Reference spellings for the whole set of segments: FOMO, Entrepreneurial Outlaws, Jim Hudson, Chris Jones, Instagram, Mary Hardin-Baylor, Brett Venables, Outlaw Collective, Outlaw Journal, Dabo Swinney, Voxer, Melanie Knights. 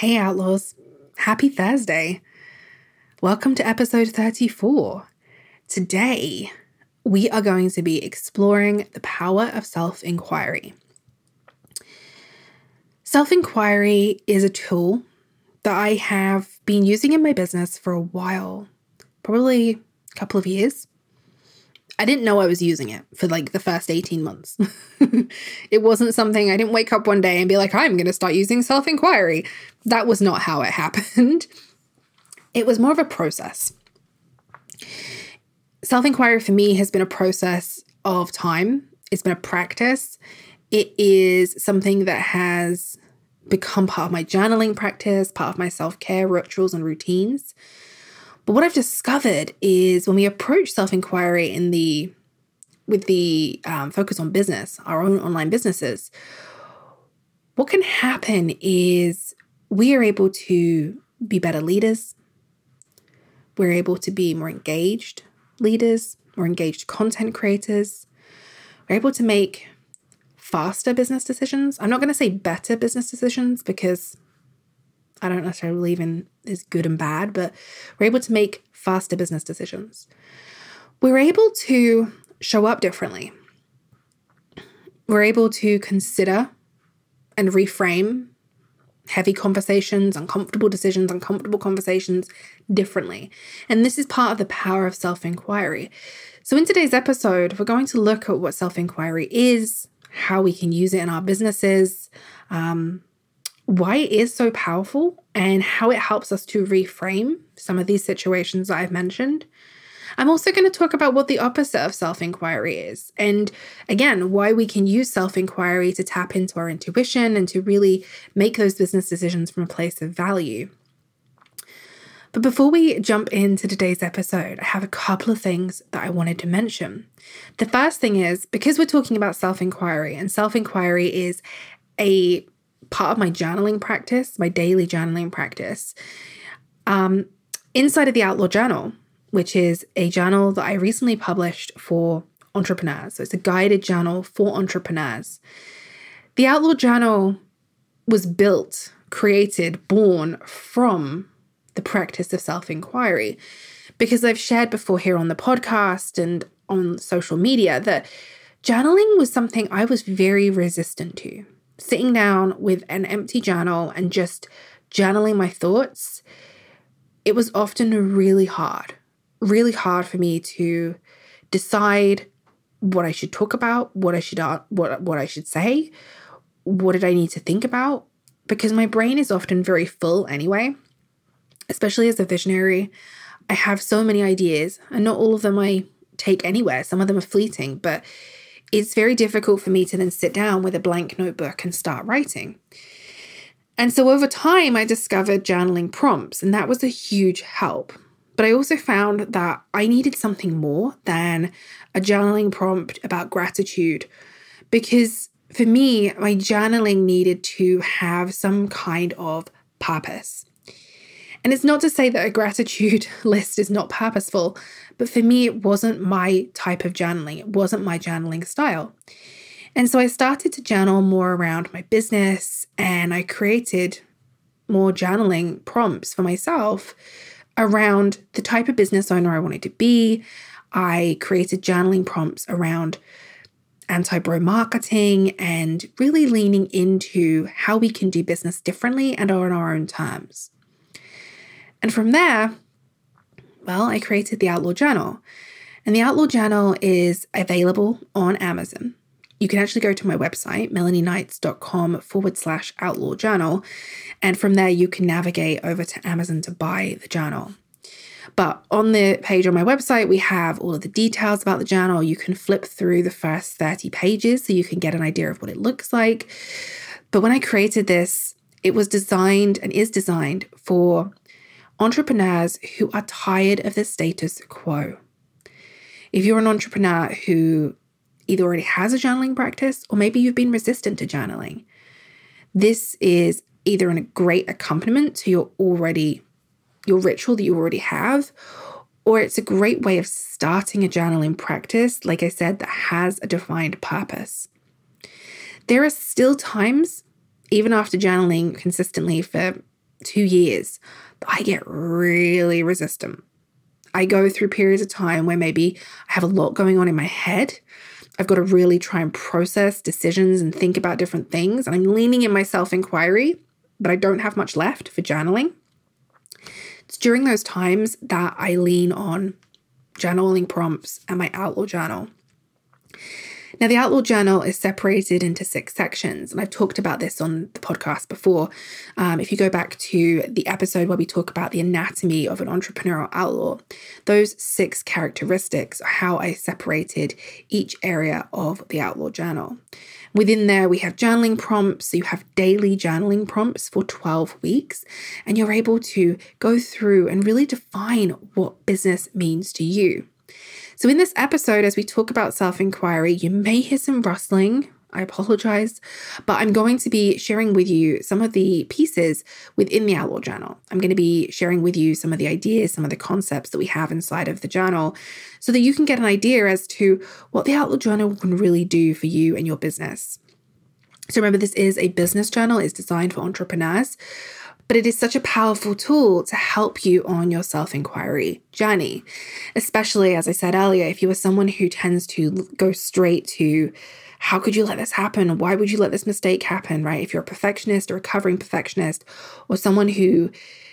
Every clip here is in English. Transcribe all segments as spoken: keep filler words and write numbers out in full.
Hey Outlaws, happy Thursday. Welcome to episode thirty-four. Today, we are going to be exploring the power of self-inquiry. Self-inquiry is a tool that I have been using in my business for a while, probably a couple of years. I didn't know I was using it for like the first eighteen months. It wasn't something I didn't wake up one day and be like, I'm going to start using self-inquiry. That was not how it happened. It was more of a process. Self-inquiry for me has been a process of time. It's been a practice. It is something that has become part of my journaling practice, part of my self-care rituals and routines. But what I've discovered is when we approach self-inquiry in the with the um, focus on business, our own online businesses, what can happen is we are able to be better leaders. We're able to be more engaged leaders, more engaged content creators. We're able to make faster business decisions. I'm not going to say better business decisions because I don't necessarily believe in is good and bad, but we're able to make faster business decisions. We're able to show up differently. We're able to consider and reframe heavy conversations, uncomfortable decisions, uncomfortable conversations differently. And this is part of the power of self-inquiry. So in today's episode, we're going to look at what self-inquiry is, how we can use it in our businesses, um, why it is so powerful and how it helps us to reframe some of these situations that I've mentioned. I'm also going to talk about what the opposite of self-inquiry is and, again, why we can use self-inquiry to tap into our intuition and to really make those business decisions from a place of value. But before we jump into today's episode, I have a couple of things that I wanted to mention. The first thing is, because we're talking about self-inquiry, and self-inquiry is a part of my journaling practice, my daily journaling practice, um, inside of the Outlaw Journal, which is a journal that I recently published for entrepreneurs. So it's a guided journal for entrepreneurs. The Outlaw Journal was built, created, born from the practice of self-inquiry, because I've shared before here on the podcast and on social media that journaling was something I was very resistant to. Sitting down with an empty journal and just journaling my thoughts, it was often really hard, really hard for me to decide what I should talk about, what I should what what I should say, what did I need to think about, because my brain is often very full anyway, especially as a visionary. I have so many ideas and not all of them I take anywhere. Some of them are fleeting, but it's very difficult for me to then sit down with a blank notebook and start writing. And so over time, I discovered journaling prompts, and that was a huge help. But I also found that I needed something more than a journaling prompt about gratitude, because for me, my journaling needed to have some kind of purpose. And it's not to say that a gratitude list is not purposeful, but for me, it wasn't my type of journaling. It wasn't my journaling style. And so I started to journal more around my business, and I created more journaling prompts for myself around the type of business owner I wanted to be. I created journaling prompts around anti-bro marketing and really leaning into how we can do business differently and on our own terms. And from there, well, I created the Outlaw Journal. And the Outlaw Journal is available on Amazon. You can actually go to my website, melanieknights.com forward slash Outlaw Journal. And from there, you can navigate over to Amazon to buy the journal. But on the page on my website, we have all of the details about the journal. You can flip through the first thirty pages so you can get an idea of what it looks like. But when I created this, it was designed and is designed for entrepreneurs who are tired of the status quo. If you're an entrepreneur who either already has a journaling practice or maybe you've been resistant to journaling, this is either a great accompaniment to your already your ritual that you already have, or it's a great way of starting a journaling practice, like I said, that has a defined purpose. There are still times, even after journaling consistently for two years, but I get really resistant. I go through periods of time where maybe I have a lot going on in my head. I've got to really try and process decisions and think about different things. And I'm leaning in my self-inquiry, but I don't have much left for journaling. It's during those times that I lean on journaling prompts and my Outlaw Journal. Now, the Outlaw Journal is separated into six sections, and I've talked about this on the podcast before. Um, if you go back to the episode where we talk about the anatomy of an entrepreneurial outlaw, those six characteristics are how I separated each area of the Outlaw Journal. Within there, we have journaling prompts. So you have daily journaling prompts for twelve weeks, and you're able to go through and really define what business means to you. So in this episode, as we talk about self-inquiry, you may hear some rustling. I apologize, but I'm going to be sharing with you some of the pieces within the Outlaw Journal. I'm going to be sharing with you some of the ideas, some of the concepts that we have inside of the journal so that you can get an idea as to what the Outlaw Journal can really do for you and your business. So remember, this is a business journal. It's designed for entrepreneurs, but it is such a powerful tool to help you on your self-inquiry journey, especially, as I said earlier, if you are someone who tends to go straight to, how could you let this happen? Why would you let this mistake happen, right? If you're a perfectionist or a recovering perfectionist or someone who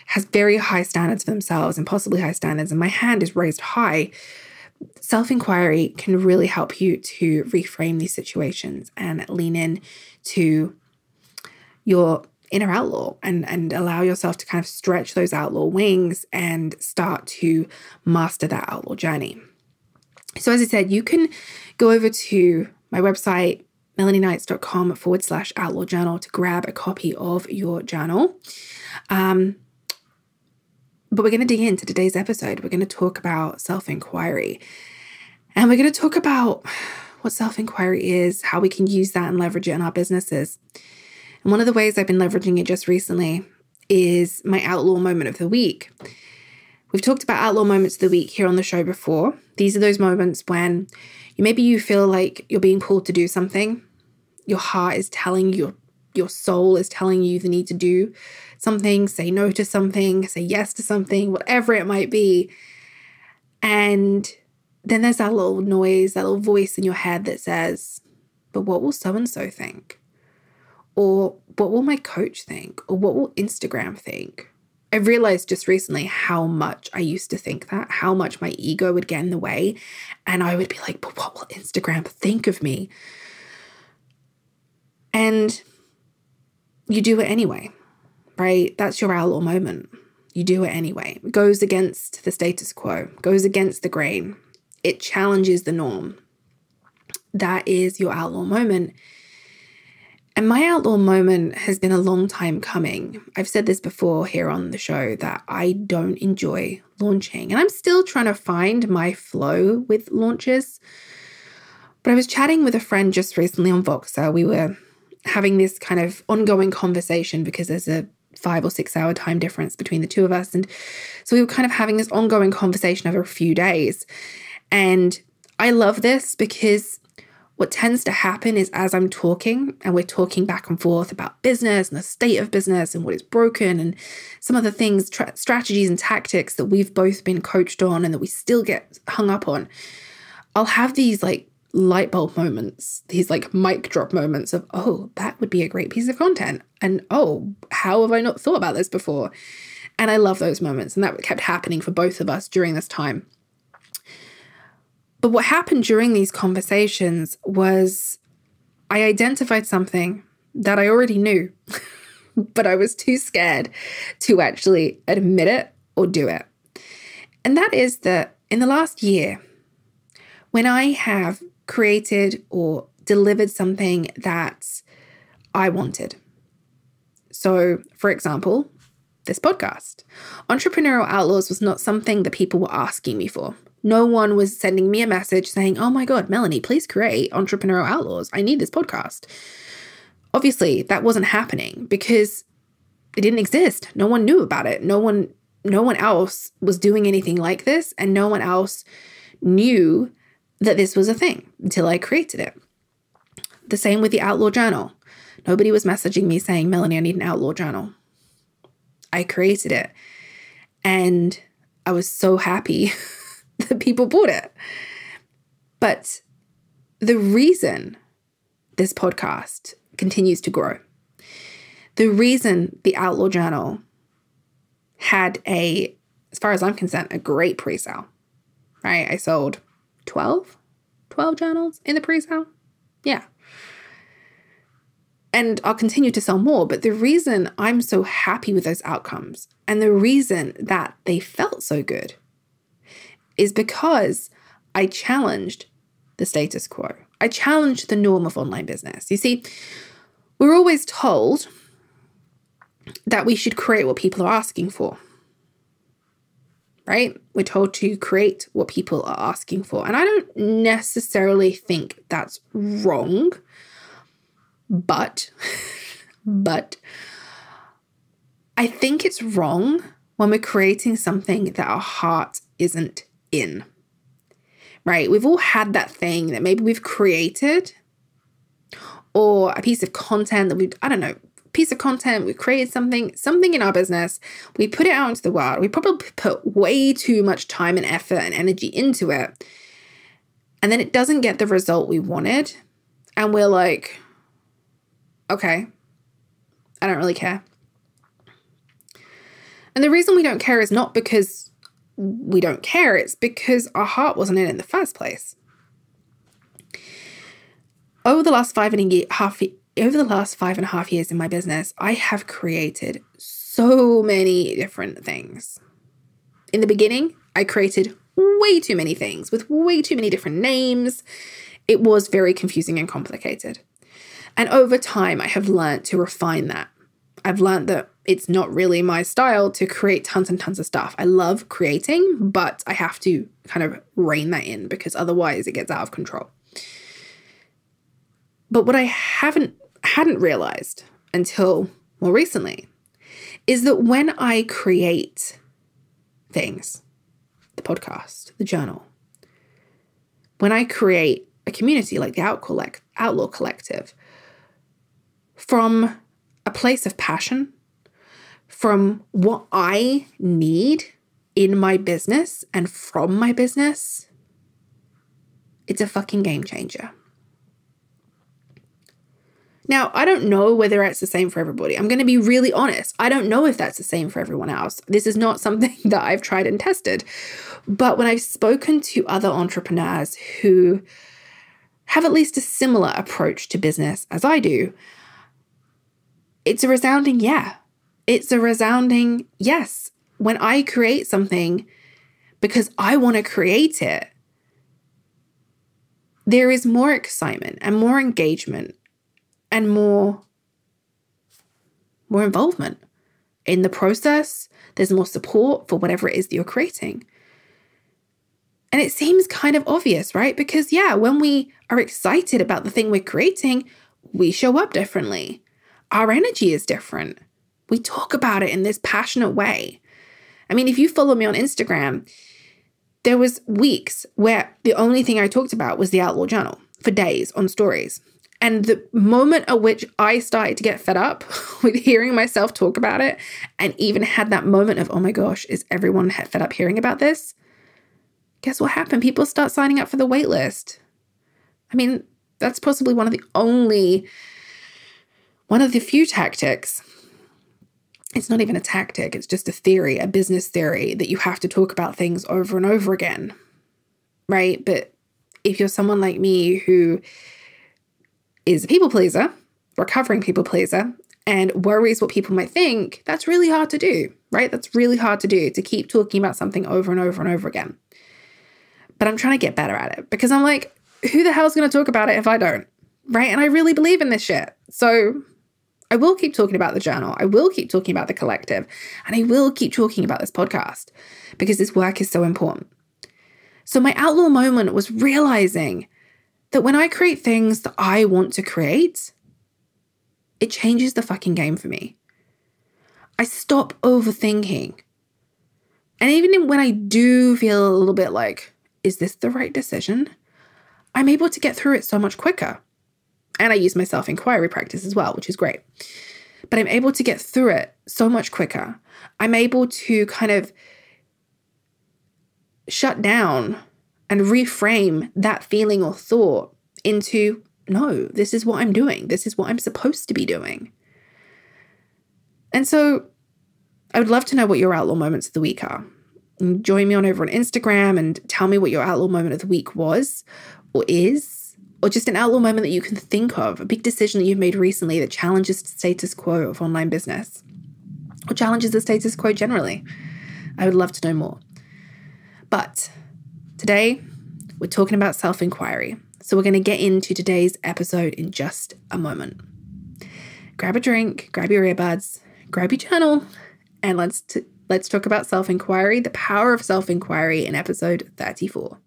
has very high standards for themselves and possibly high standards, and my hand is raised high, self-inquiry can really help you to reframe these situations and lean in to your inner outlaw and, and allow yourself to kind of stretch those outlaw wings and start to master that outlaw journey. So as I said, you can go over to my website, melanieknights.com forward slash outlaw journal to grab a copy of your journal. Um, but we're going to dig into today's episode. We're going to talk about self-inquiry, and we're going to talk about what self-inquiry is, how we can use that and leverage it in our businesses. And one of the ways I've been leveraging it just recently is my outlaw moment of the week. We've talked about outlaw moments of the week here on the show before. These are those moments when you, maybe you feel like you're being called to do something. Your heart is telling you, your soul is telling you the need to do something, say no to something, say yes to something, whatever it might be. And then there's that little noise, that little voice in your head that says, but what will so-and-so think? Or what will my coach think? Or what will Instagram think? I realized just recently how much I used to think that, how much my ego would get in the way. And I would be like, but what will Instagram think of me? And you do it anyway, right? That's your outlaw moment. You do it anyway. It goes against the status quo, goes against the grain. It challenges the norm. That is your outlaw moment. And my outlaw moment has been a long time coming. I've said this before here on the show that I don't enjoy launching, and I'm still trying to find my flow with launches. But I was chatting with a friend just recently on Voxer. We were having this kind of ongoing conversation because there's a five or six hour time difference between the two of us. And so we were kind of having this ongoing conversation over a few days. And I love this because what tends to happen is, as I'm talking and we're talking back and forth about business and the state of business and what is broken and some of the things, tra- strategies and tactics that we've both been coached on and that we still get hung up on, I'll have these like light bulb moments, these like mic drop moments of, oh, that would be a great piece of content. And oh, how have I not thought about this before? And I love those moments. And that kept happening for both of us during this time. But what happened during these conversations was I identified something that I already knew, but I was too scared to actually admit it or do it. And that is that in the last year, when I have created or delivered something that I wanted. So, for example, this podcast, Entrepreneurial Outlaws, was not something that people were asking me for. No one was sending me a message saying, oh my God, Melanie, please create Entrepreneurial Outlaws. I need this podcast. Obviously, that wasn't happening because it didn't exist. No one knew about it. No one, no one else was doing anything like this, and no one else knew that this was a thing until I created it. The same with the Outlaw Journal. Nobody was messaging me saying, Melanie, I need an Outlaw Journal. I created it. And I was so happy that people bought it. But the reason this podcast continues to grow, the reason the Outlaw Journal had a, as far as I'm concerned, a great pre-sale, right? I sold twelve, twelve journals in the pre-sale. Yeah. And I'll continue to sell more, but the reason I'm so happy with those outcomes and the reason that they felt so good is because I challenged the status quo. I challenged the norm of online business. You see, we're always told that we should create what people are asking for, right? We're told to create what people are asking for. And I don't necessarily think that's wrong, but, but I think it's wrong when we're creating something that our heart isn't in, right? We've all had that thing that maybe we've created, or a piece of content that we, I don't know, piece of content, we created something, something in our business, we put it out into the world, we probably put way too much time and effort and energy into it, and then it doesn't get the result we wanted, and we're like, okay, I don't really care. And the reason we don't care is not because we don't care, it's because our heart wasn't in it in the first place. Over the last five and a half over the last five and a half years in my business, I have created so many different things. In the beginning, I created way too many things with way too many different names. It was very confusing and complicated. And over time, I have learned to refine that. I've learned that it's not really my style to create tons and tons of stuff. I love creating, but I have to kind of rein that in because otherwise it gets out of control. But what I haven't hadn't realized until more recently is that when I create things, the podcast, the journal, when I create a community like the Outlaw Collective, from a place of passion, from what I need in my business and from my business, it's a fucking game changer. Now, I don't know whether it's the same for everybody. I'm going to be really honest. I don't know if that's the same for everyone else. This is not something that I've tried and tested. But when I've spoken to other entrepreneurs who have at least a similar approach to business as I do, it's a resounding yeah. It's a resounding yes. When I create something because I want to create it, there is more excitement and more engagement and more, more involvement in the process. There's more support for whatever it is that you're creating. And it seems kind of obvious, right? Because yeah, when we are excited about the thing we're creating, we show up differently. Our energy is different. We talk about it in this passionate way. I mean, if you follow me on Instagram, there was weeks where the only thing I talked about was the Outlaw Journal for days on stories. And the moment at which I started to get fed up with hearing myself talk about it, and even had that moment of, oh my gosh, is everyone fed up hearing about this? Guess what happened? People start signing up for the wait list. I mean, that's possibly one of the only, one of the few tactics. It's not even a tactic. It's just a theory, a business theory that you have to talk about things over and over again, right? But if you're someone like me who is a people pleaser, recovering people pleaser, and worries what people might think, that's really hard to do, right? That's really hard to do, to keep talking about something over and over and over again. But I'm trying to get better at it because I'm like, who the hell's going to talk about it if I don't, right? And I really believe in this shit. So I will keep talking about the journal. I will keep talking about the collective, and I will keep talking about this podcast because this work is so important. So my outlaw moment was realizing that when I create things that I want to create, it changes the fucking game for me. I stop overthinking. And even when I do feel a little bit like, is this the right decision? I'm able to get through it so much quicker. And I use my self-inquiry practice as well, which is great. but I'm able to get through it so much quicker. I'm able to kind of shut down and reframe that feeling or thought into, no, this is what I'm doing. This is what I'm supposed to be doing. And so I would love to know what your outlaw moments of the week are. And join me on over on Instagram and tell me what your outlaw moment of the week was or is, or just an outlaw moment that you can think of, a big decision that you've made recently that challenges the status quo of online business or challenges the status quo generally. I would love to know more. But today we're talking about self-inquiry. So we're going to get into today's episode in just a moment. Grab a drink, grab your earbuds, grab your journal, and let's t- let's talk about self-inquiry, the power of self-inquiry in episode thirty-four.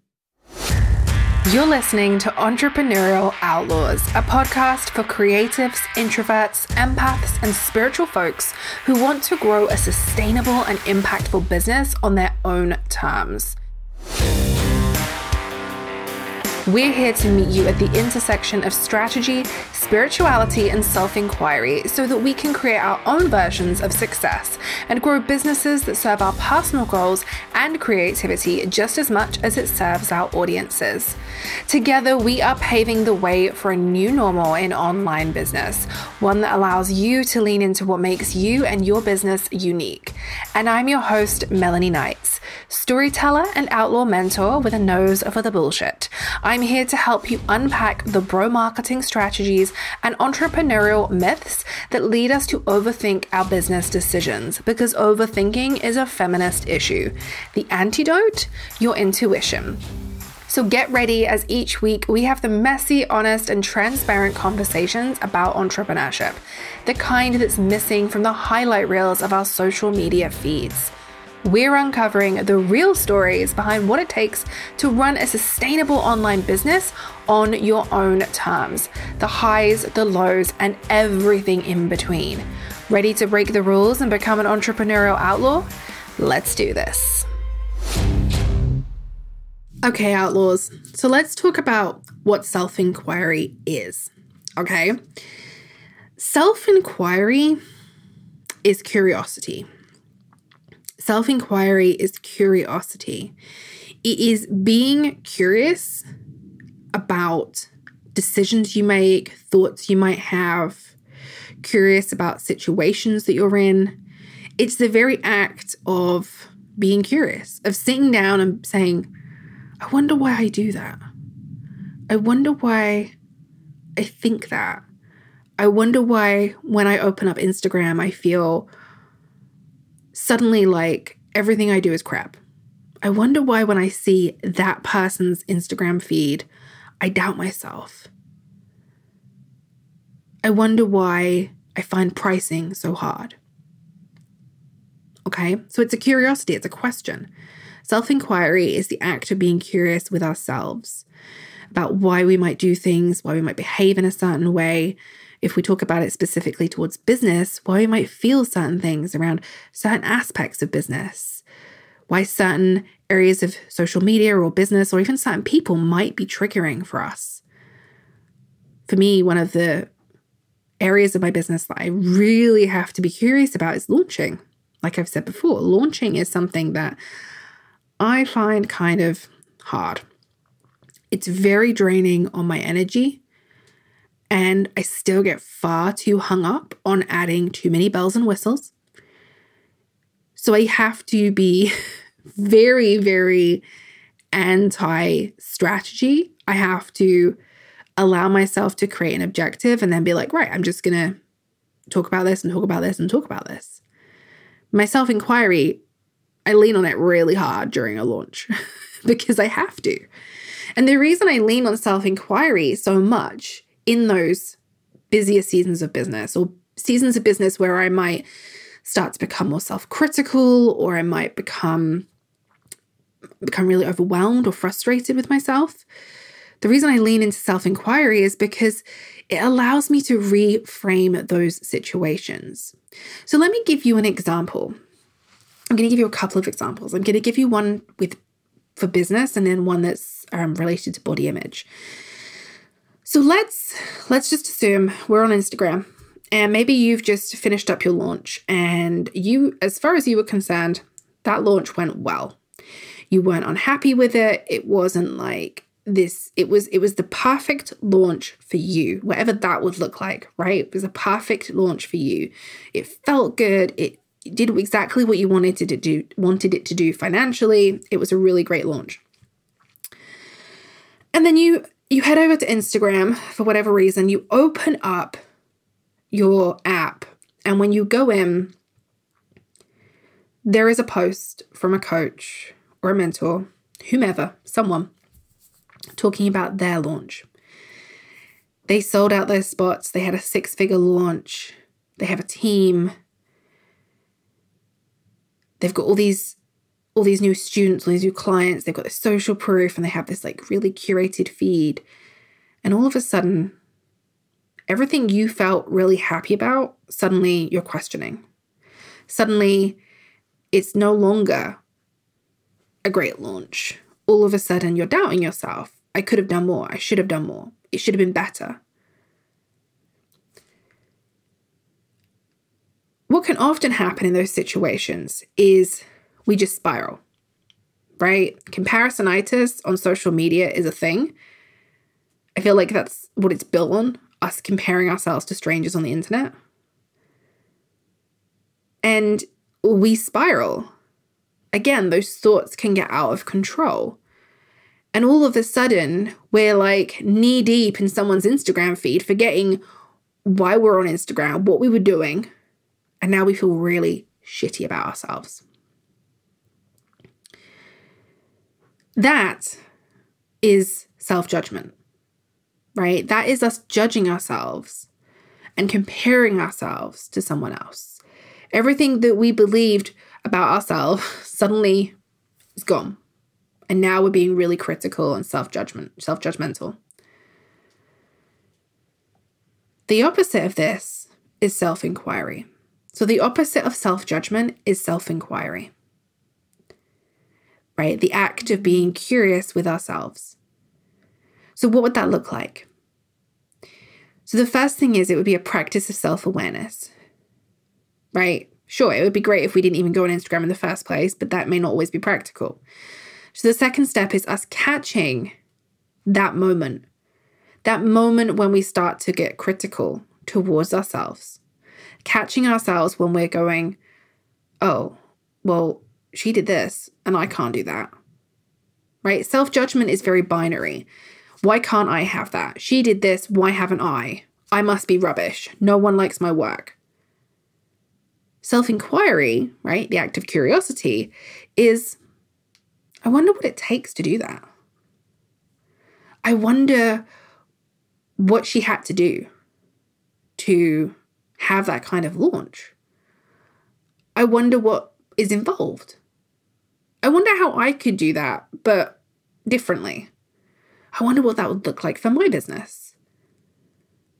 You're listening to Entrepreneurial Outlaws, a podcast for creatives, introverts, empaths, and spiritual folks who want to grow a sustainable and impactful business on their own terms. We're here to meet you at the intersection of strategy, spirituality, and self-inquiry so that we can create our own versions of success and grow businesses that serve our personal goals and creativity just as much as it serves our audiences. Together, we are paving the way for a new normal in online business, one that allows you to lean into what makes you and your business unique. And I'm your host, Melanie Knights, storyteller and outlaw mentor with a nose for the bullshit. I'm here to help you unpack the bro marketing strategies and entrepreneurial myths that lead us to overthink our business decisions, because overthinking is a feminist issue. The antidote? Your intuition. So get ready, as each week we have the messy, honest, and transparent conversations about entrepreneurship, the kind that's missing from the highlight reels of our social media feeds. We're uncovering the real stories behind what it takes to run a sustainable online business on your own terms, the highs, the lows, and everything in between. Ready to break the rules and become an entrepreneurial outlaw? Let's do this. Okay, outlaws. So let's talk about what self-inquiry is. Okay. Self-inquiry is curiosity. Self-inquiry is curiosity. It is being curious about decisions you make, thoughts you might have, curious about situations that you're in. It's the very act of being curious, of sitting down and saying, I wonder why I do that. I wonder why I think that. I wonder why when I open up Instagram, I feel suddenly like everything I do is crap. I wonder why when I see that person's Instagram feed, I doubt myself. I wonder why I find pricing so hard. Okay, so it's a curiosity, it's a question. Self-inquiry is the act of being curious with ourselves about why we might do things, why we might behave in a certain way. If we talk about it specifically towards business, why we might feel certain things around certain aspects of business, why certain areas of social media or business or even certain people might be triggering for us. For me, one of the areas of my business that I really have to be curious about is launching. Like I've said before, launching is something that I find kind of hard. It's very draining on my energy. And I still get far too hung up on adding too many bells and whistles. So I have to be very, very anti-strategy. I have to allow myself to create an objective and then be like, right, I'm just going to talk about this and talk about this and talk about this. My self-inquiry, I lean on it really hard during a launch because I have to. And the reason I lean on self-inquiry so much in those busier seasons of business or seasons of business where I might start to become more self-critical, or I might become, become really overwhelmed or frustrated with myself. The reason I lean into self-inquiry is because it allows me to reframe those situations. So let me give you an example. I'm going to give you a couple of examples. I'm going to give you one with for business and then one that's um, related to body image. So let's let's just assume we're on Instagram And maybe you've just finished up your launch and you, as far as you were concerned, that launch went well. You weren't unhappy with it. It wasn't like this. It was, it was the perfect launch for you, whatever that would look like, right? It was a perfect launch for you. It felt good. It did exactly what you wanted to do, wanted it to do financially. It was a really great launch. And then you, you head over to Instagram for whatever reason, you open up your app. And when you go in, there is a post from a coach or a mentor, whomever, someone talking about their launch. They sold out their spots. They had a six-figure launch. They have a team. They've got all these, all these new students, all these new clients. They've got this social proof and they have this like really curated feed. And all of a sudden, everything you felt really happy about, suddenly you're questioning. Suddenly, it's no longer a great launch. All of a sudden, you're doubting yourself. I could have done more. I should have done more. It should have been better. What can often happen in those situations is we just spiral, right? Comparisonitis on social media is a thing. I feel like that's what it's built on, us comparing ourselves to strangers on the internet. And we spiral. Again, those thoughts can get out of control. And all of a sudden, we're like knee deep in someone's Instagram feed, forgetting why we're on Instagram, what we were doing. And now we feel really shitty about ourselves. That is self-judgment, right? That is us judging ourselves and comparing ourselves to someone else. Everything that we believed about ourselves suddenly is gone. And now we're being really critical and self-judgment, self-judgmental. The opposite of this is self-inquiry. So the opposite of self-judgment is self-inquiry, right? The act of being curious with ourselves. So what would that look like? So the first thing is it would be a practice of self-awareness, right? Sure, it would be great if we didn't even go on Instagram in the first place, but that may not always be practical. So the second step is us catching that moment, that moment when we start to get critical towards ourselves. Catching ourselves when we're going, oh, well, she did this and I can't do that, right? Self-judgment is very binary. Why can't I have that? She did this. Why haven't I? I must be rubbish. No one likes my work. Self-inquiry, right? The act of curiosity is, I wonder what it takes to do that. I wonder what she had to do to have that kind of launch. I wonder what is involved. I wonder how I could do that, but differently. I wonder what that would look like for my business.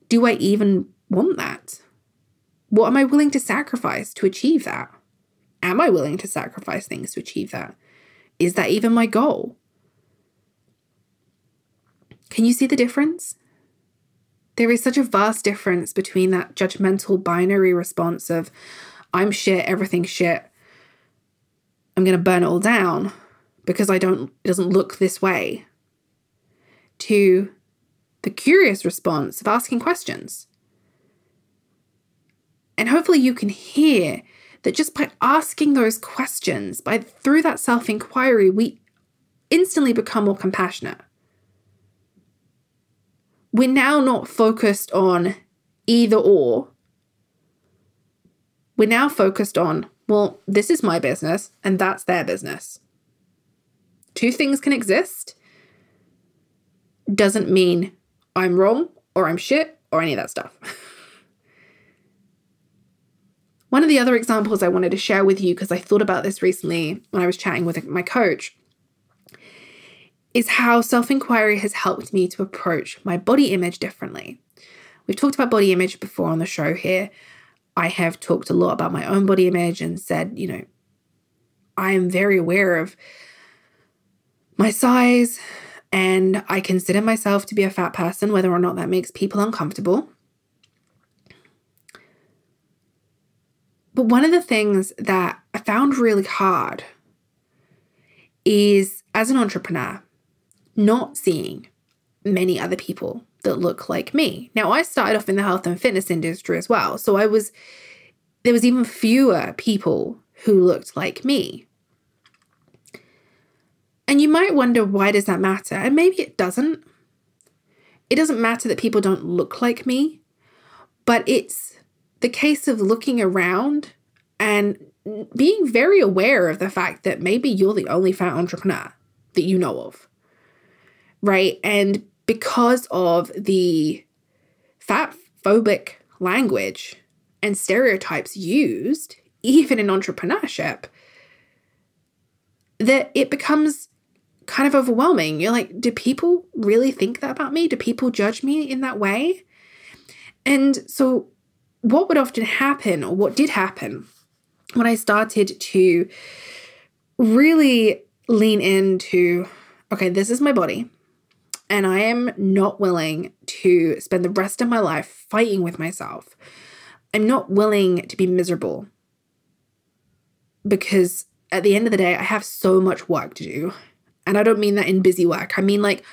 Do I even want that? What am I willing to sacrifice to achieve that? Am I willing to sacrifice things to achieve that? Is that even my goal? Can you see the difference? There is such a vast difference between that judgmental binary response of, I'm shit, everything's shit, I'm going to burn it all down because I don't, it doesn't look this way, to the curious response of asking questions. And hopefully you can hear that just by asking those questions, by through that self-inquiry, we instantly become more compassionate. We're now not focused on either or. We're now focused on, well, this is my business and that's their business. Two things can exist. Doesn't mean I'm wrong or I'm shit or any of that stuff. One of the other examples I wanted to share with you, because I thought about this recently when I was chatting with my coach, is how self-inquiry has helped me to approach my body image differently. We've talked about body image before on the show here. I have talked a lot about my own body image and said, you know, I am very aware of my size and I consider myself to be a fat person, whether or not that makes people uncomfortable. But one of the things that I found really hard is, as an entrepreneur, not seeing many other people that look like me. Now, I started off in the health and fitness industry as well. So I was, there was even fewer people who looked like me. And you might wonder, why does that matter? And maybe it doesn't. It doesn't matter that people don't look like me, but it's the case of looking around and being very aware of the fact that maybe you're the only fat entrepreneur that you know of, right? And because of the fat phobic language and stereotypes used, even in entrepreneurship, that it becomes kind of overwhelming. You're like, do people really think that about me? Do people judge me in that way? And so what would often happen, or what did happen when I started to really lean into, okay, this is my body, and I am not willing to spend the rest of my life fighting with myself. I'm not willing to be miserable, because at the end of the day, I have so much work to do. And I don't mean that in busy work. I mean, like,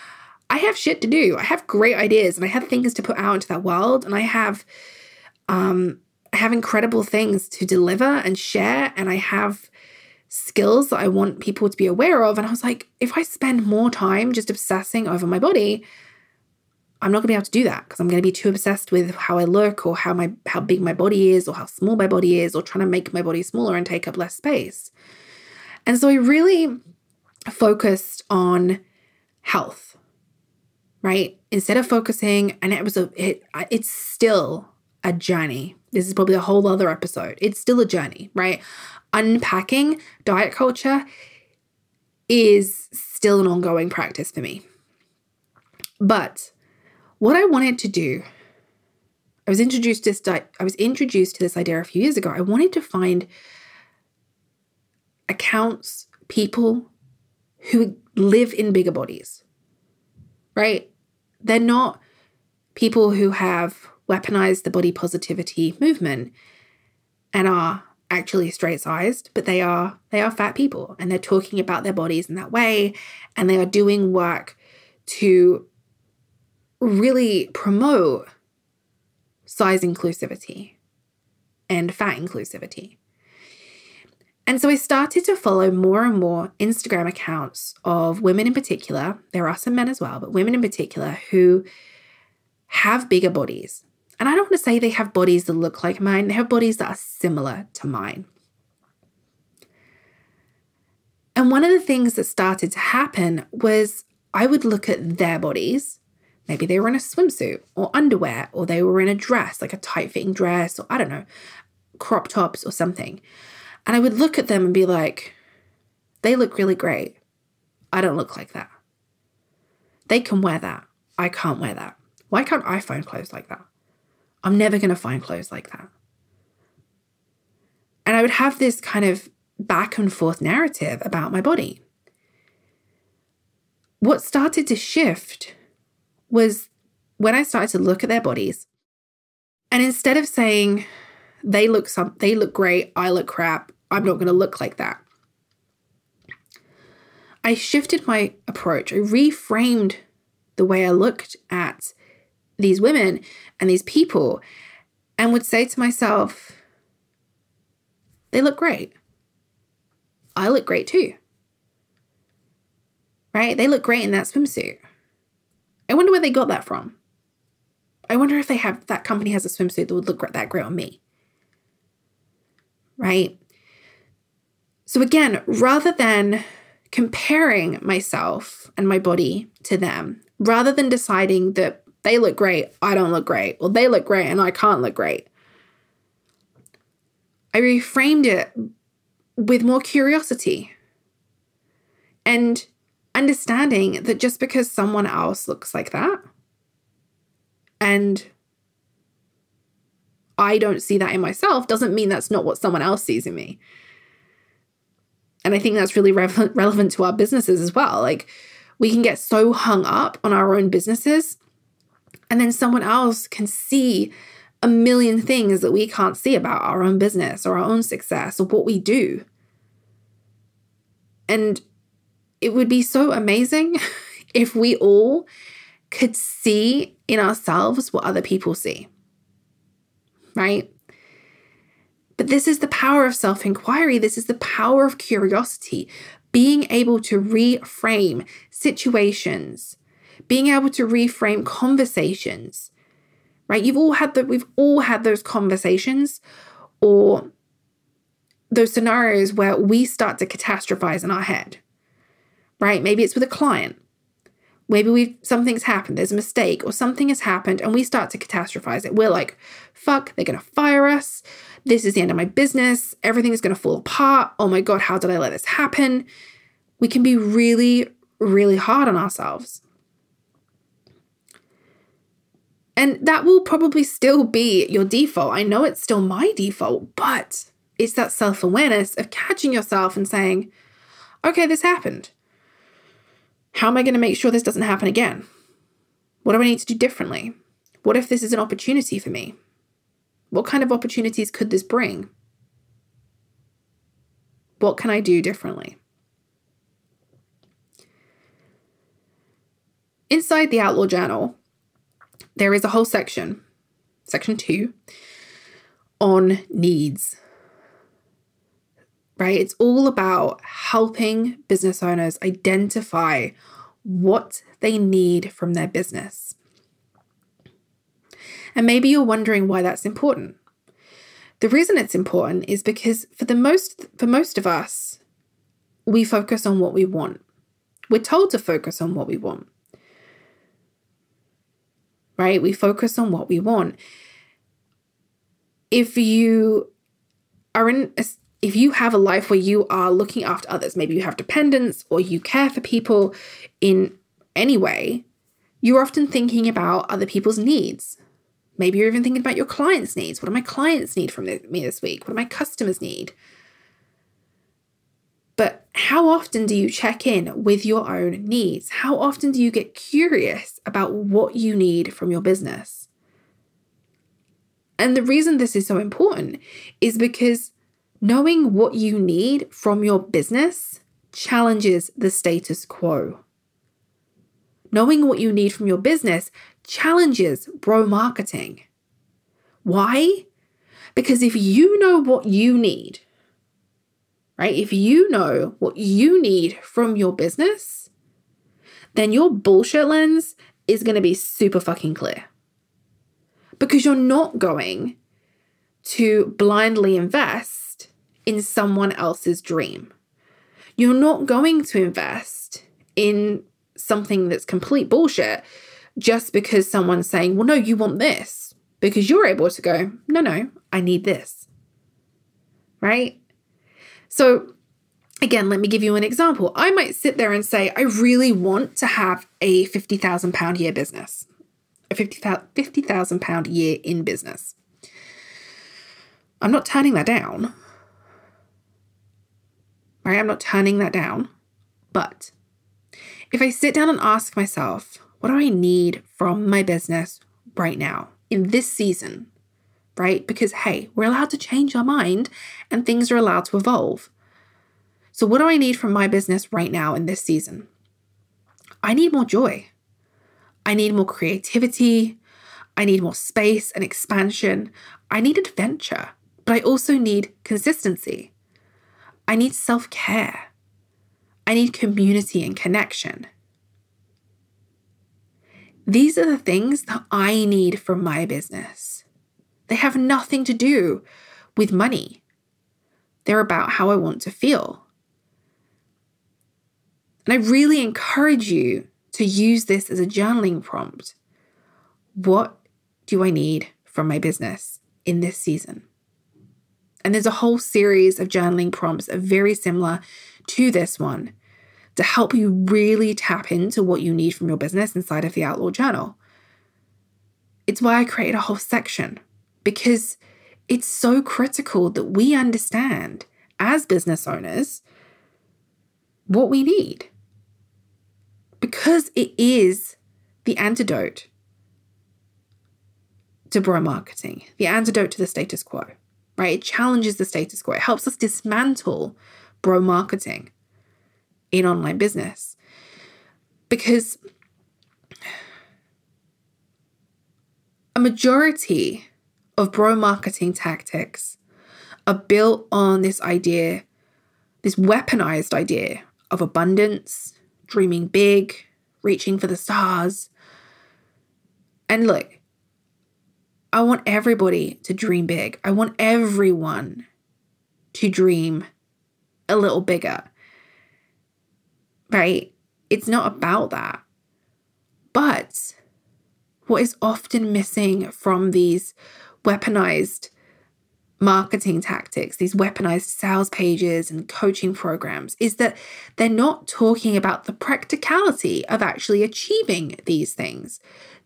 I have shit to do. I have great ideas and I have things to put out into that world. And I have, um, I have incredible things to deliver and share. And I have skills that I want people to be aware of. And I was like, if I spend more time just obsessing over my body, I'm not gonna be able to do that, because I'm gonna be too obsessed with how I look, or how my, how big my body is, or how small my body is, or trying to make my body smaller and take up less space. And so I really focused on health, right? Instead of focusing, and it was a, it, it's still a journey. This is probably a whole other episode. It's still a journey, right? Unpacking diet culture is still an ongoing practice for me. But what I wanted to do, I was introduced to this, di- I was introduced to this idea a few years ago. I wanted to find accounts, people who live in bigger bodies, right? They're not people who have weaponized the body positivity movement and are actually straight-sized, but they are they are fat people, and they're talking about their bodies in that way, and they are doing work to really promote size inclusivity and fat inclusivity. And so I started to follow more and more Instagram accounts of women in particular. There are some men as well, but women in particular who have bigger bodies. And I don't want to say they have bodies that look like mine. They have bodies that are similar to mine. And one of the things that started to happen was I would look at their bodies. Maybe they were in a swimsuit or underwear, or they were in a dress, like a tight-fitting dress, or I don't know, crop tops or something. And I would look at them and be like, they look really great. I don't look like that. They can wear that. I can't wear that. Why can't I find clothes like that? I'm never going to find clothes like that. And I would have this kind of back and forth narrative about my body. What started to shift was when I started to look at their bodies, and instead of saying, they look some, they look great, I look crap, I'm not going to look like that, I shifted my approach. I reframed the way I looked at these women and these people, and would say to myself, they look great. I look great too. Right? They look great in that swimsuit. I wonder where they got that from. I wonder if they have, that company has a swimsuit that would look that great on me. Right? So again, rather than comparing myself and my body to them, rather than deciding that they look great, I don't look great, or they look great and I can't look great, I reframed it with more curiosity and understanding that just because someone else looks like that, and I don't see that in myself, doesn't mean that's not what someone else sees in me. And I think that's really re- relevant to our businesses as well. Like, we can get so hung up on our own businesses, and then someone else can see a million things that we can't see about our own business or our own success or what we do. And it would be so amazing if we all could see in ourselves what other people see, right? But this is the power of self-inquiry. This is the power of curiosity, being able to reframe situations, being able to reframe conversations, right? You've all had that. We've all had those conversations or those scenarios where we start to catastrophize in our head, right? Maybe it's with a client. Maybe we've something's happened, there's a mistake or something has happened and we start to catastrophize it. We're like, fuck, they're going to fire us. This is the end of my business. Everything is going to fall apart. Oh my God, how did I let this happen? We can be really, really hard on ourselves. And that will probably still be your default. I know it's still my default, but it's that self-awareness of catching yourself and saying, okay, this happened. How am I going to make sure this doesn't happen again? What do I need to do differently? What if this is an opportunity for me? What kind of opportunities could this bring? What can I do differently? Inside the Outlaw Journal, there is a whole section, section two, on needs. Right? It's all about helping business owners identify what they need from their business. And maybe you're wondering why that's important. The reason it's important is because for the most, for most of us, we focus on what we want. We're told to focus on what we want, right? We focus on what we want. If you are in a If you have a life where you are looking after others, maybe you have dependents or you care for people in any way, you're often thinking about other people's needs. Maybe you're even thinking about your clients' needs. What do my clients need from me this week? What do my customers need? But how often do you check in with your own needs? How often do you get curious about what you need from your business? And the reason this is so important is because knowing what you need from your business challenges the status quo. Knowing what you need from your business challenges bro marketing. Why? Because if you know what you need, right? If you know what you need from your business, then your bullshit lens is going to be super fucking clear. Because you're not going to blindly invest in someone else's dream. You're not going to invest in something that's complete bullshit just because someone's saying, well, no, you want this, because you're able to go, no, no, I need this, right? So again, let me give you an example. I might sit there and say, I really want to have a fifty thousand pound a year business, a fifty thousand pound a year in business. I'm not turning that down. I'm not turning that down. But if I sit down and ask myself, what do I need from my business right now in this season, right? Because, hey, we're allowed to change our mind and things are allowed to evolve. So what do I need from my business right now in this season? I need more joy. I need more creativity. I need more space and expansion. I need adventure, but I also need consistency. I need self-care. I need community and connection. These are the things that I need from my business. They have nothing to do with money. They're about how I want to feel. And I really encourage you to use this as a journaling prompt. What do I need from my business in this season? And there's a whole series of journaling prompts that are very similar to this one to help you really tap into what you need from your business inside of the Outlaw Journal. It's why I created a whole section, because it's so critical that we understand as business owners what we need, because it is the antidote to bro marketing, the antidote to the status quo, right? It challenges the status quo. It helps us dismantle bro marketing in online business, because a majority of bro marketing tactics are built on this idea, this weaponized idea of abundance, dreaming big, reaching for the stars. And look, I want everybody to dream big. I want everyone to dream a little bigger, right? It's not about that. But what is often missing from these weaponized marketing tactics, these weaponized sales pages and coaching programs, is that they're not talking about the practicality of actually achieving these things.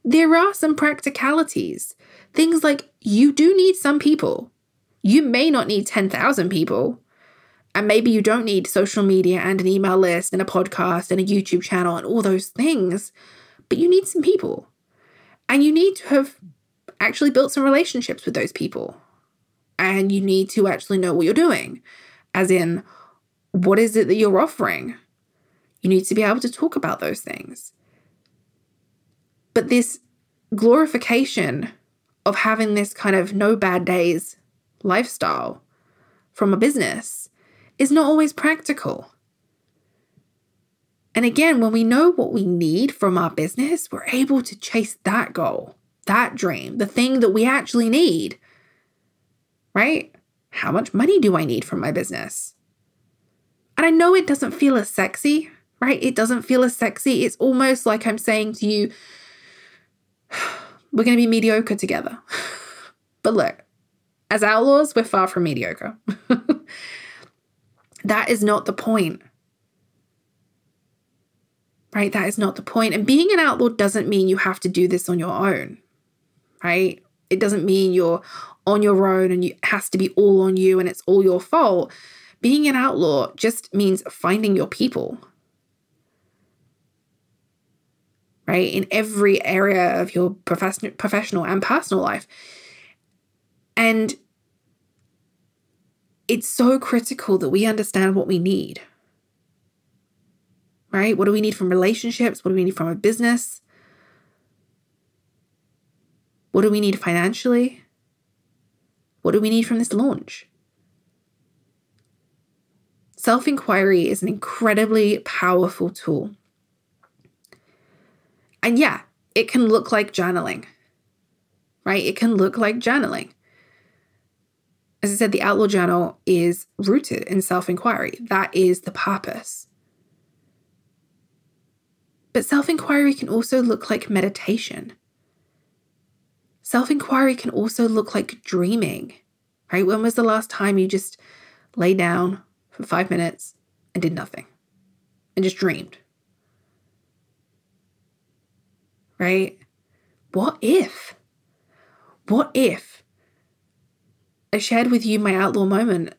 There are some practicalities. Things like, you do need some people. You may not need ten thousand people. And maybe you don't need social media and an email list and a podcast and a YouTube channel and all those things, but you need some people. And you need to have actually built some relationships with those people. And you need to actually know what you're doing, as in, what is it that you're offering? You need to be able to talk about those things. But this glorification of having this kind of no bad days lifestyle from a business is not always practical. And again, when we know what we need from our business, we're able to chase that goal, that dream, the thing that we actually need, right? How much money do I need from my business? And I know it doesn't feel as sexy, right? It doesn't feel as sexy. It's almost like I'm saying to you, we're going to be mediocre together. But look, as outlaws, we're far from mediocre. That is not the point, right? That is not the point. And being an outlaw doesn't mean you have to do this on your own, right? It doesn't mean you're on your own and it has to be all on you and it's all your fault. Being an outlaw just means finding your people, right? In every area of your profession, professional and personal life. And it's so critical that we understand what we need, right? What do we need from relationships? What do we need from a business? What do we need financially? What do we need from this launch? Self-inquiry is an incredibly powerful tool. And yeah, it can look like journaling, right? It can look like journaling. As I said, the Outlaw Journal is rooted in self-inquiry. That is the purpose. But self-inquiry can also look like meditation. Self-inquiry can also look like dreaming, right? When was the last time you just lay down for five minutes and did nothing and just dreamed, right? What if? What if? I shared with you my outlaw moment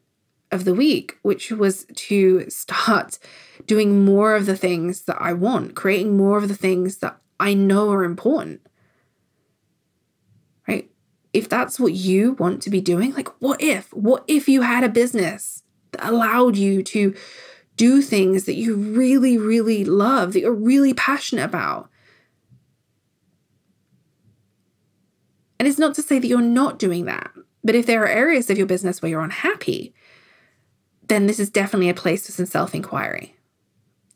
of the week, which was to start doing more of the things that I want, creating more of the things that I know are important, right? If that's what you want to be doing, like what if? What if you had a business that allowed you to do things that you really, really love, that you're really passionate about? And it's not to say that you're not doing that. But if there are areas of your business where you're unhappy, then this is definitely a place for some self-inquiry.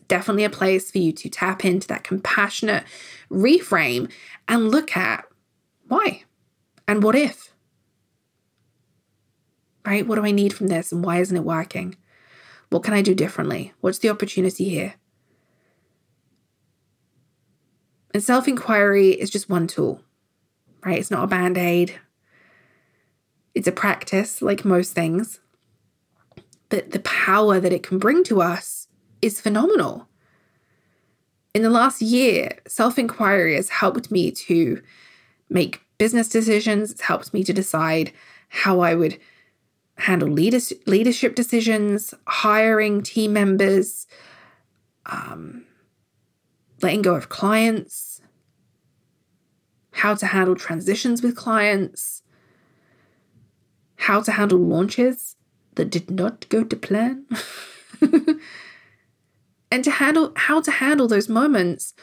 Definitely a place for you to tap into that compassionate reframe and look at why and what if, right? What do I need from this and why isn't it working? What can I do differently? What's the opportunity here? And self-inquiry is just one tool, right? It's not a band-aid. It's a practice, like most things, but the power that it can bring to us is phenomenal. In the last year, self-inquiry has helped me to make business decisions. It's helped me to decide how I would handle leadership decisions, hiring team members, um, letting go of clients, how to handle transitions with clients, how to handle launches that did not go to plan, and to handle how to handle those moments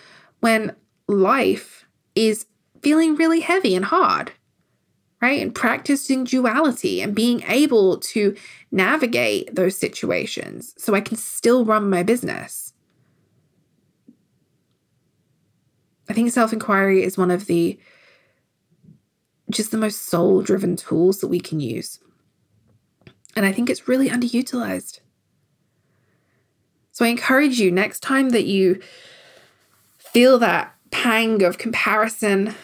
when life is feeling really heavy and hard, right? And practicing duality and being able to navigate those situations so I can still run my business. I think self-inquiry is one of the, just the most soul-driven tools that we can use. And I think it's really underutilized. So I encourage you, next time that you feel that pang of comparison,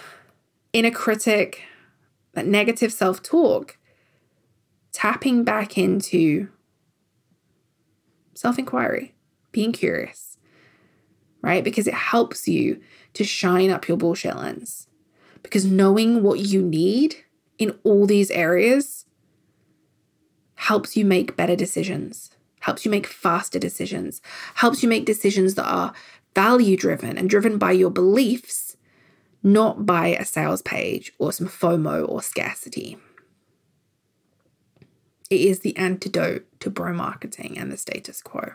inner critic, that negative self-talk, tapping back into self-inquiry, being curious, right? Because it helps you to shine up your bullshit lens. Because knowing what you need in all these areas helps you make better decisions, helps you make faster decisions, helps you make decisions that are value-driven and driven by your beliefs, not by a sales page or some FOMO or scarcity. It is the antidote to bro marketing and the status quo.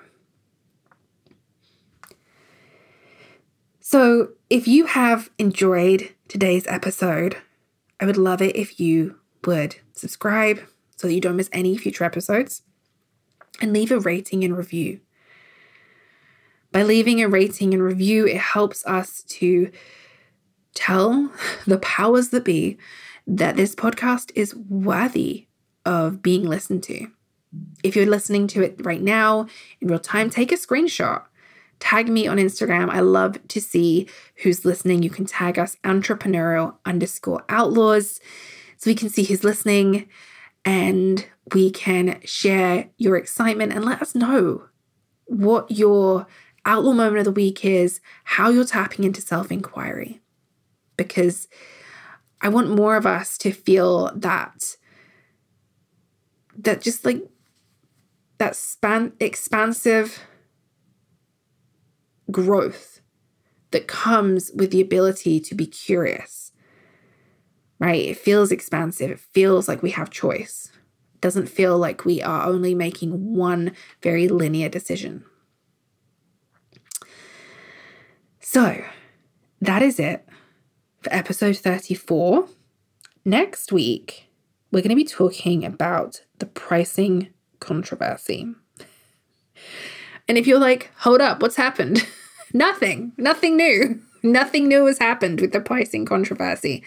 So if you have enjoyed today's episode, I would love it if you would subscribe so that you don't miss any future episodes, and leave a rating and review. By leaving a rating and review, it helps us to tell the powers that be that this podcast is worthy of being listened to. If you're listening to it right now in real time, take a screenshot. Tag me on Instagram. I love to see who's listening. You can tag us entrepreneurial underscore outlaws so we can see who's listening and we can share your excitement and let us know what your outlaw moment of the week is, how you're tapping into self-inquiry. Because I want more of us to feel that, that just like that span, expansive growth that comes with the ability to be curious, right? It feels expansive. It feels like we have choice. It doesn't feel like we are only making one very linear decision. So that is it. For episode thirty-four. Next week, we're going to be talking about the pricing controversy. And if you're like, hold up, what's happened? Nothing, nothing new. Nothing new has happened with the pricing controversy.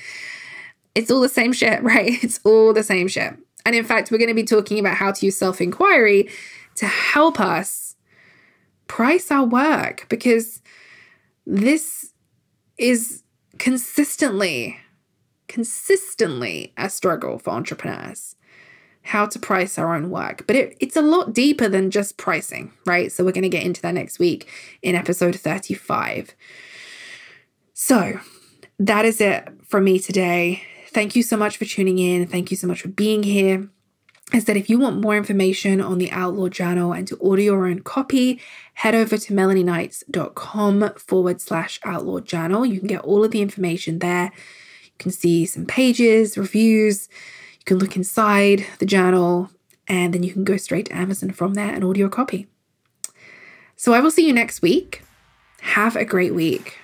It's all the same shit, right? It's all the same shit. And in fact, we're going to be talking about how to use self-inquiry to help us price our work, because this is Consistently, consistently a struggle for entrepreneurs, how to price our own work. But it, it's a lot deeper than just pricing, right? So we're going to get into that next week in episode thirty-five. So that is it from me today. Thank you so much for tuning in. Thank you so much for being here. As I said, if you want more information on the Outlaw Journal and to order your own copy, head over to melanieknights.com forward slash Outlaw Journal. You can get all of the information there. You can see some pages, reviews. You can look inside the journal, and then you can go straight to Amazon from there and order your copy. So I will see you next week. Have a great week.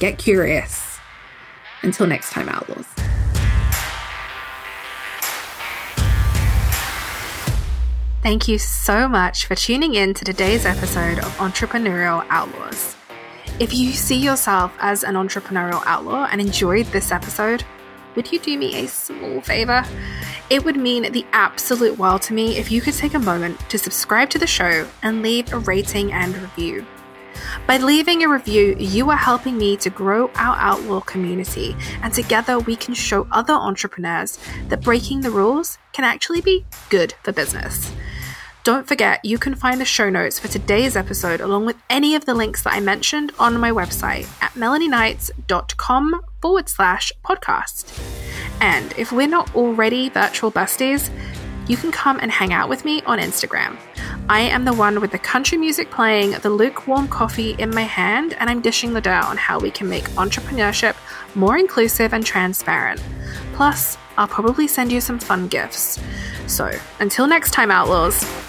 Get curious. Until next time, Outlaws. Thank you so much for tuning in to today's episode of Entrepreneurial Outlaws. If you see yourself as an entrepreneurial outlaw and enjoyed this episode, would you do me a small favor? It would mean the absolute world to me if you could take a moment to subscribe to the show and leave a rating and review. By leaving a review, you are helping me to grow our outlaw community, and together we can show other entrepreneurs that breaking the rules can actually be good for business. Don't forget, you can find the show notes for today's episode along with any of the links that I mentioned on my website at melanieknights.com forward slash podcast. And if we're not already virtual besties, you can come and hang out with me on Instagram. I am the one with the country music playing, the lukewarm coffee in my hand, and I'm dishing the dirt on how we can make entrepreneurship more inclusive and transparent. Plus, I'll probably send you some fun gifts. So, until next time, Outlaws.